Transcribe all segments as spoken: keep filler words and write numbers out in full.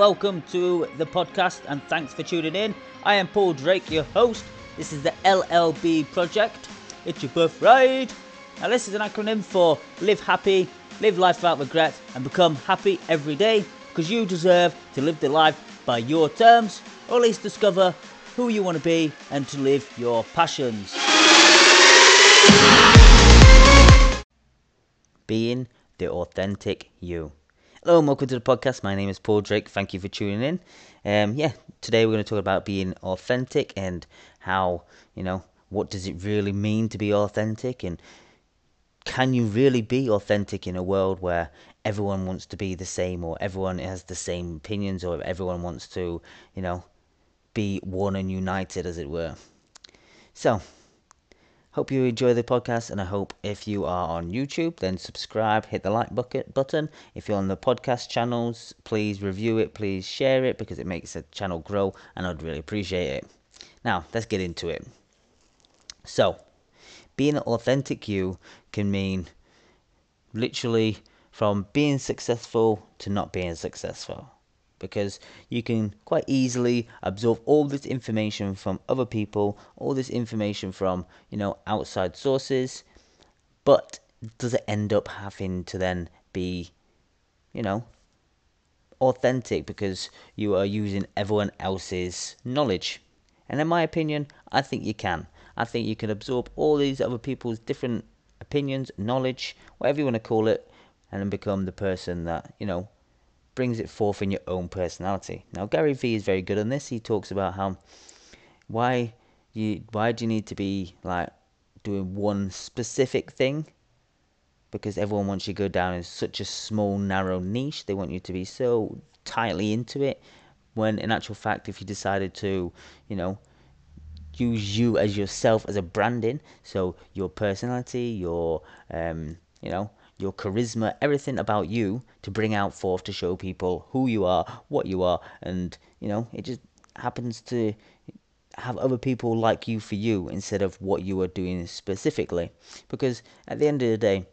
welcome to the podcast and thanks for tuning in. I am Paul Drake, your host. This is the L L B Project. It's your birthright. Now this is an acronym for live happy, live life without regret and become happy every day, because you deserve to live the life by your terms, or at least discover who you want to be and to live your passions. Being the authentic you. Hello and welcome to the podcast. My name is Paul Drake. Thank you for tuning in. Um, yeah, today we're going to talk about being authentic and how, you know, what does it really mean to be authentic, and can you really be authentic in a world where everyone wants to be the same, or everyone has the same opinions, or everyone wants to, you know, be one and united, as it were. So, hope you enjoy the podcast, and I hope if you are on YouTube, then subscribe, hit the like button. If you're on the podcast channels, please review it, please share it, because it makes the channel grow, and I'd really appreciate it. Now, let's get into it. So, being an authentic you can mean literally from being successful to not being successful, because you can quite easily absorb all this information from other people, all this information from, you know, outside sources, but does it end up having to then be, you know, authentic, because you are using everyone else's knowledge? And in my opinion, I think you can. I think you can absorb all these other people's different opinions, knowledge, whatever you want to call it, and then become the person that, you know, brings it forth in your own personality. Now, Gary Vee is very good on this. He talks about how why you why do you need to be like doing one specific thing, because everyone wants you to go down in such a small, narrow niche. They want you to be so tightly into it, when in actual fact, if you decided to, you know, use you as yourself as a branding, so your personality, your um, you know, your charisma, everything about you to bring out forth to show people who you are, what you are, and, you know, it just happens to have other people like you for you instead of what you are doing specifically. Because at the end of the day,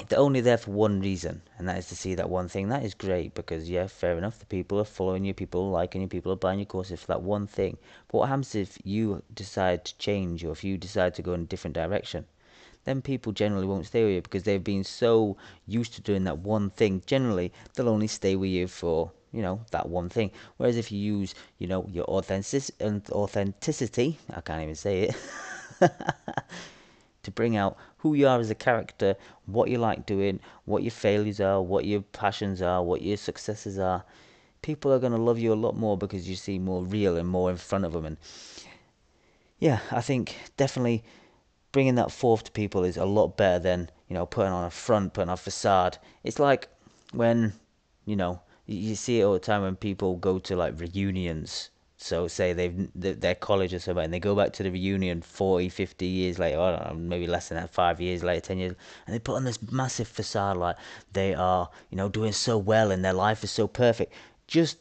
if they're only there for one reason, and that is to see that one thing, that is great, because, yeah, fair enough, the people are following you, people are liking you, people are buying your courses for that one thing. But what happens if you decide to change, or if you decide to go in a different direction? Then people generally won't stay with you, because they've been so used to doing that one thing. Generally, they'll only stay with you for, you know, that one thing. Whereas if you use, you know, your authentic- authenticity, I can't even say it, to bring out who you are as a character, what you like doing, what your failures are, what your passions are, what your successes are, people are going to love you a lot more, because you see more real and more in front of them. And yeah, I think definitely bringing that forth to people is a lot better than, you know, putting on a front, putting on a facade. It's like when, you know, you see it all the time when people go to, like, reunions. So say they've their college or something, and they go back to the reunion forty, fifty years later, I don't know, maybe less than that, five years later, ten years, and they put on this massive facade like they are, you know, doing so well and their life is so perfect, just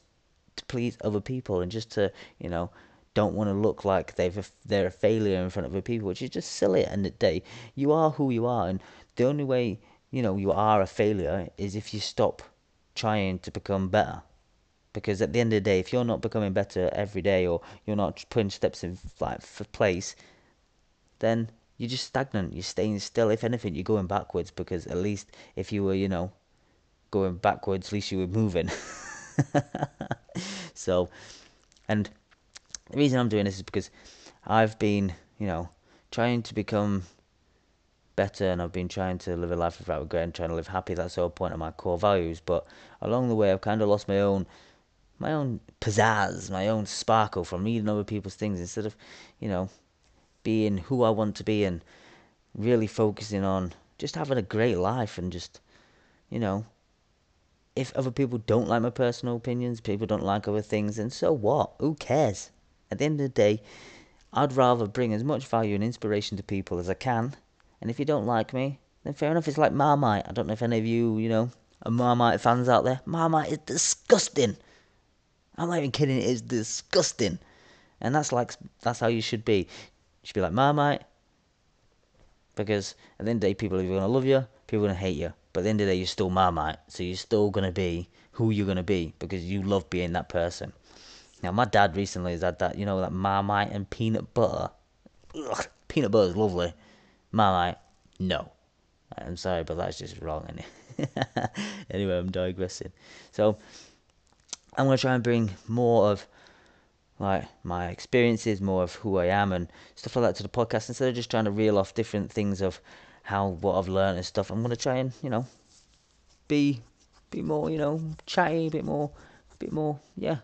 to please other people, and just to, you know, don't want to look like they've they're a failure in front of other people, which is just silly. At the end of the day, you are who you are, and the only way, you know, you are a failure is if you stop trying to become better. Because at the end of the day, if you're not becoming better every day, or you're not putting steps in, like, for place, then you're just stagnant, you're staying still. If anything, you're going backwards, because at least if you were, you know, going backwards, at least you were moving. So, and the reason I'm doing this is because I've been, you know, trying to become better, and I've been trying to live a life without regret and trying to live happy. That's the whole point of my core values. But along the way, I've kind of lost my own my own pizzazz, my own sparkle from reading other people's things, instead of, you know, being who I want to be and really focusing on just having a great life. And just, you know, if other people don't like my personal opinions, people don't like other things, then so what? Who cares? At the end of the day, I'd rather bring as much value and inspiration to people as I can. And if you don't like me, then fair enough. It's like Marmite. I don't know if any of you, you know, are Marmite fans out there. Marmite is disgusting. I'm not even kidding. It is disgusting. And that's like, that's how you should be. You should be like Marmite. Because at the end of the day, people are either going to love you, people are going to hate you. But at the end of the day, you're still Marmite, so you're still going to be who you're going to be because you love being that person. Now, my dad recently has had that, you know, that Marmite and peanut butter. Ugh, peanut butter is lovely. Marmite, no. I'm sorry, but that's just wrong, isn't it? Anyway, I'm digressing. So, I'm going to try and bring more of, like, my experiences, more of who I am and stuff like that to the podcast. Instead of just trying to reel off different things of how, what I've learned and stuff, I'm going to try and, you know, be, be more, you know, chatty, a bit more, a bit more, yeah,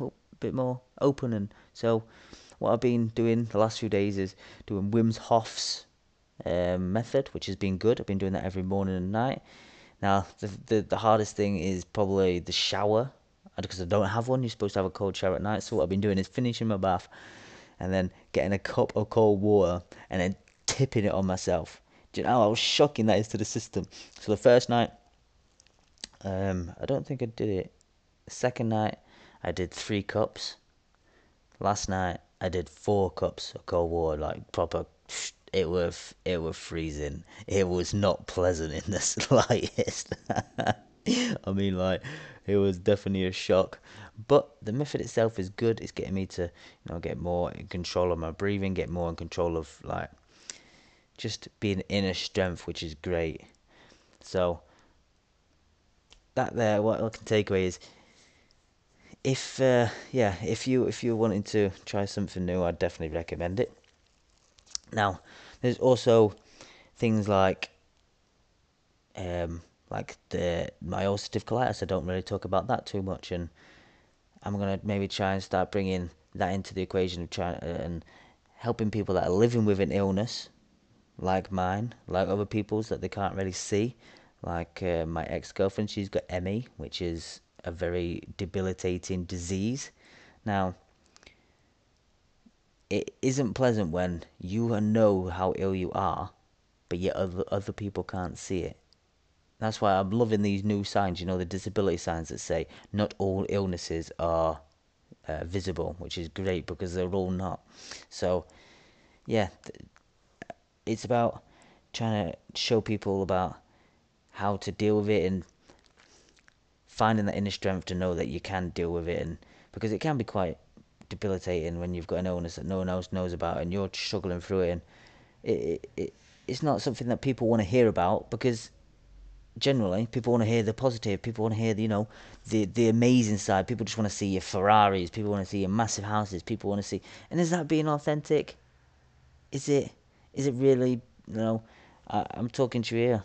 a bit more open. And so, what I've been doing the last few days is doing Wim Hof's um, method, which has been good. I've been doing that every morning and night. Now, the the, the hardest thing is probably the shower, because I don't have one. You're supposed to have a cold shower at night. So what I've been doing is finishing my bath and then getting a cup of cold water and then tipping it on myself. Do you know how shocking that is to the system? So the first night, um, I don't think I did it. The second night, I did three cups. Last night, I did four cups of cold water, like proper. It was it was freezing. It was not pleasant in the slightest. I mean, like, it was definitely a shock, but the method itself is good. It's getting me to, you know, get more in control of my breathing, get more in control of, like, just being inner strength, which is great. So that there, what I can take away is, if uh, yeah, if you if you're wanting to try something new, I'd definitely recommend it. Now, there's also things like um. Like the my ulcerative colitis, I don't really talk about that too much, and I'm gonna maybe try and start bringing that into the equation of trying uh, and helping people that are living with an illness, like mine, like other people's that they can't really see. Like uh, my ex-girlfriend, she's got M E, which is a very debilitating disease. Now, it isn't pleasant when you know how ill you are, but yet other other people can't see it. That's why I'm loving these new signs, you know, the disability signs that say not all illnesses are uh, visible, which is great because they're all not. So, yeah, th- it's about trying to show people about how to deal with it and finding that inner strength to know that you can deal with it. And because it can be quite debilitating when you've got an illness that no one else knows about and you're struggling through it. And it, it, it it's not something that people want to hear about because... generally, people want to hear the positive. People want to hear, the, you know, the the amazing side. People just want to see your Ferraris. People want to see your massive houses. People want to see. And is that being authentic? Is it? Is it really? You know, I, I'm talking to you here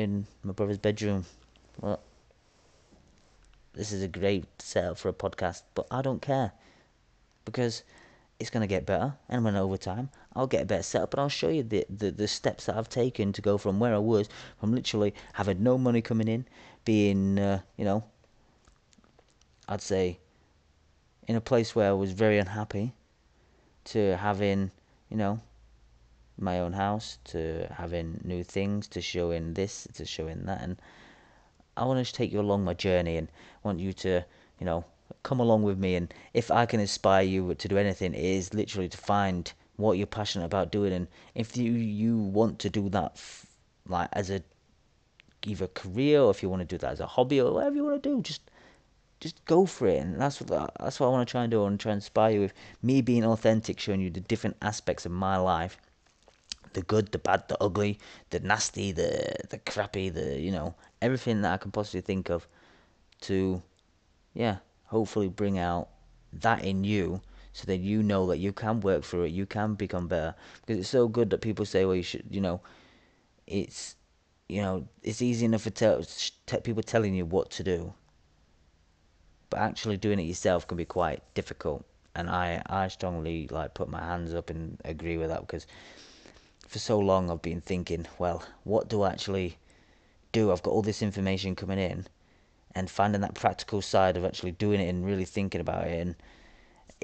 in my brother's bedroom. Well, this is a great setup for a podcast, but I don't care because it's gonna get better. And when over time, I'll get a better setup, but I'll show you the, the, the steps that I've taken to go from where I was, from literally having no money coming in, being, uh, you know, I'd say in a place where I was very unhappy, to having, you know, my own house, to having new things, to showing this, to showing that. And I want to take you along my journey and want you to, you know, come along with me. And if I can inspire you to do anything, it is literally to find what you're passionate about doing, and if you you want to do that f- like as a either career, or if you want to do that as a hobby, or whatever you want to do, just just go for it. And that's what that's what I want to try and do, and try and inspire you with me being authentic, showing you the different aspects of my life, the good, the bad, the ugly, the nasty, the the crappy, the, you know, everything that I can possibly think of, to yeah hopefully bring out that in you. So that you know that you can work through it, you can become better. Because it's so good that people say, well, you should, you know, it's, you know, it's easy enough for te- te- people telling you what to do. But actually doing it yourself can be quite difficult. And I, I strongly, like, put my hands up and agree with that. Because for so long I've been thinking, well, what do I actually do? I've got all this information coming in. And finding that practical side of actually doing it and really thinking about it. And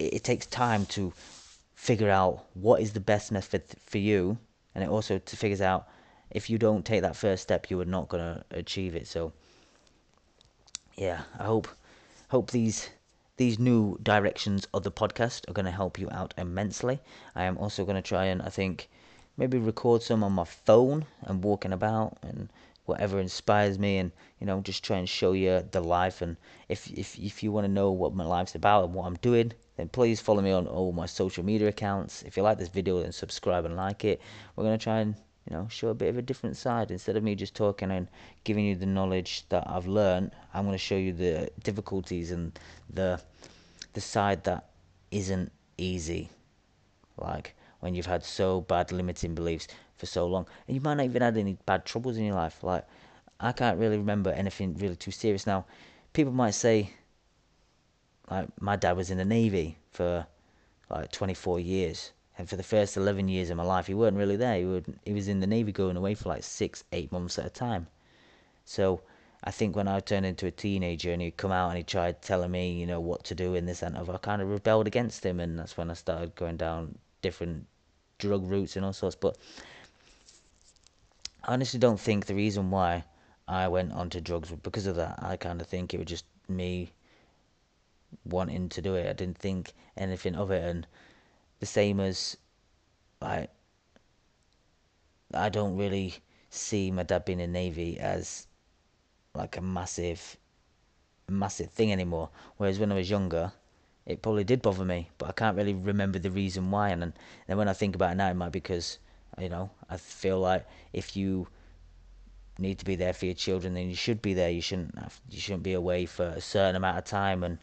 it takes time to figure out what is the best method for you, and it also to figures out if you don't take that first step, you are not going to achieve it. So, yeah, I hope hope these these new directions of the podcast are going to help you out immensely. I am also going to try and, I think, maybe record some on my phone and walking about and whatever inspires me, and, you know, just try and show you the life. And if if, if you want to know what my life's about and what I'm doing, then please follow me on all my social media accounts. If you like this video, then subscribe and like it. We're going to try and, you know, show a bit of a different side. Instead of me just talking and giving you the knowledge that I've learned, I'm going to show you the difficulties and the the side that isn't easy. Like when you've had so bad limiting beliefs for so long, and you might not even had any bad troubles in your life. Like, I can't really remember anything really too serious. Now, people might say, like, my dad was in the Navy for like twenty-four years, and for the first eleven years of my life, he weren't really there. He would, he was in the Navy, going away for like six, eight months at a time. So I think when I turned into a teenager and he'd come out and he tried telling me, you know, what to do in this and other, I kind of rebelled against him, and that's when I started going down different drug routes and all sorts. But I honestly don't think the reason why I went onto drugs was because of that. I kind of think it was just me wanting to do it. I didn't think anything of it. And the same as, like, I don't really see my dad being in the Navy as like a massive, massive thing anymore. Whereas when I was younger, it probably did bother me, but I can't really remember the reason why. And then when I think about it now, it might be because, you know, I feel like if you need to be there for your children, then you should be there. You shouldn't have, you shouldn't be away for a certain amount of time. And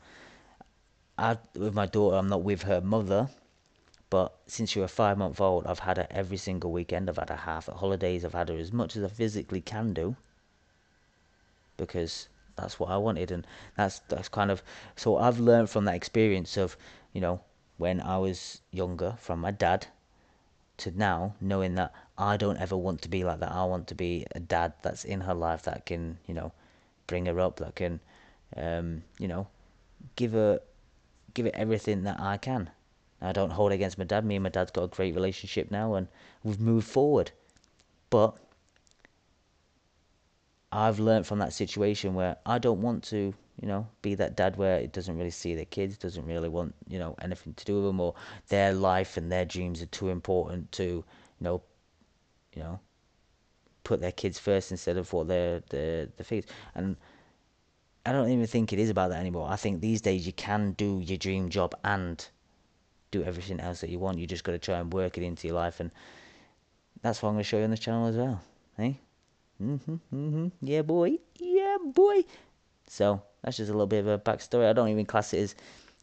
I, with my daughter, I'm not with her mother, but since she was five months old, I've had her every single weekend. I've had her half at holidays. I've had her as much as I physically can do, because that's what I wanted. And that's that's kind of, so I've learned from that experience of, you know, when I was younger, from my dad to now, knowing that I don't ever want to be like that. I want to be a dad that's in her life, that can, you know, bring her up, that can, um, you know, give her, give it everything that I can. I don't hold it against my dad. Me and my dad's got a great relationship now, and we've moved forward. But I've learned from that situation where I don't want to, you know, be that dad where it doesn't really see their kids, doesn't really want, you know, anything to do with them, or their life and their dreams are too important to, you know, you know, put their kids first instead of what their their their things. And I don't even think it is about that anymore. I think these days you can do your dream job and do everything else that you want. You just got to try and work it into your life, and that's what I'm going to show you on this channel as well. Hey. Mm-hmm, mm-hmm, yeah boy, yeah boy. So that's just a little bit of a backstory. I don't even class it as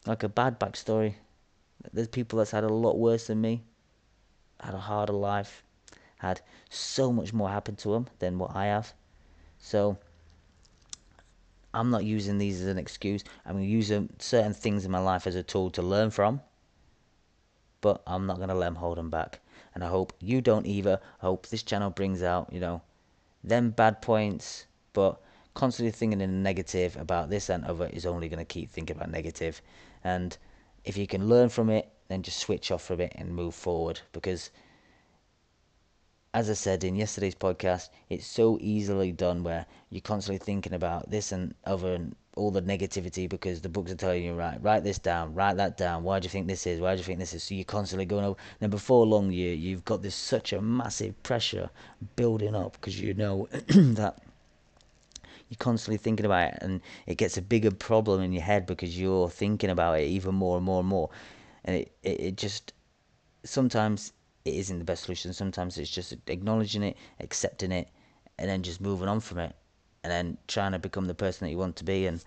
like a bad backstory. There's people that's had a lot worse than me, had a harder life, had so much more happen to them than what I have. So I'm not using these as an excuse. I'm going to use certain things in my life as a tool to learn from, but I'm not going to let them hold them back. And I hope you don't either. I hope this channel brings out, you know, them bad points, but constantly thinking in the negative about this and other is only going to keep thinking about negative. And if you can learn from it, then just switch off from it and move forward. Because, as I said in yesterday's podcast, it's so easily done where you're constantly thinking about this and other and all the negativity, because the books are telling you, right, write this down, write that down, why do you think this is, why do you think this is, so you're constantly going over. Now before long, you, you've got this such a massive pressure building up, because you know that you're constantly thinking about it, and it gets a bigger problem in your head because you're thinking about it even more and more and more, and it, it, it just, sometimes it isn't the best solution. Sometimes it's just acknowledging it, accepting it, and then just moving on from it. And then trying to become the person that you want to be, and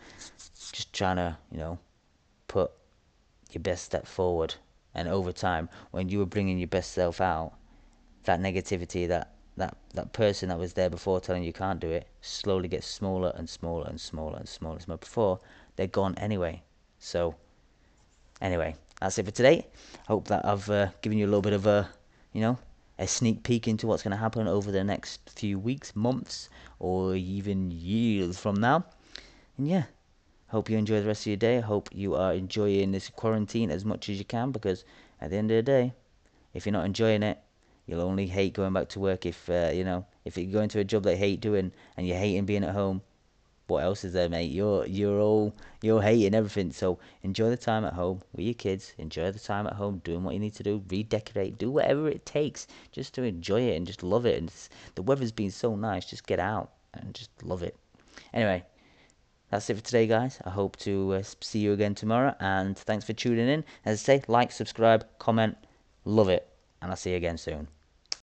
just trying to, you know, put your best step forward. And over time, when you were bringing your best self out, that negativity, that, that, that person that was there before telling you you can't do it, slowly gets smaller and smaller and smaller and smaller and smaller. Before, they're gone anyway. So, anyway, that's it for today. I hope that I've uh, given you a little bit of a, you know, a sneak peek into what's going to happen over the next few weeks, months, or even years from now. And yeah, hope you enjoy the rest of your day. I hope you are enjoying this quarantine as much as you can, because at the end of the day, if you're not enjoying it, you'll only hate going back to work. If uh, you know, if you're going to a job that you hate doing and you're hating being at home, what else is there, mate? You're you're all you're hating everything. So enjoy the time at home with your kids. Enjoy the time at home doing what you need to do. Redecorate. Do whatever it takes just to enjoy it and just love it. And the weather's been so nice. Just get out and just love it. Anyway, that's it for today, guys. I hope to uh, see you again tomorrow, and thanks for tuning in. As I say, like, subscribe, comment, love it, and I'll see you again soon.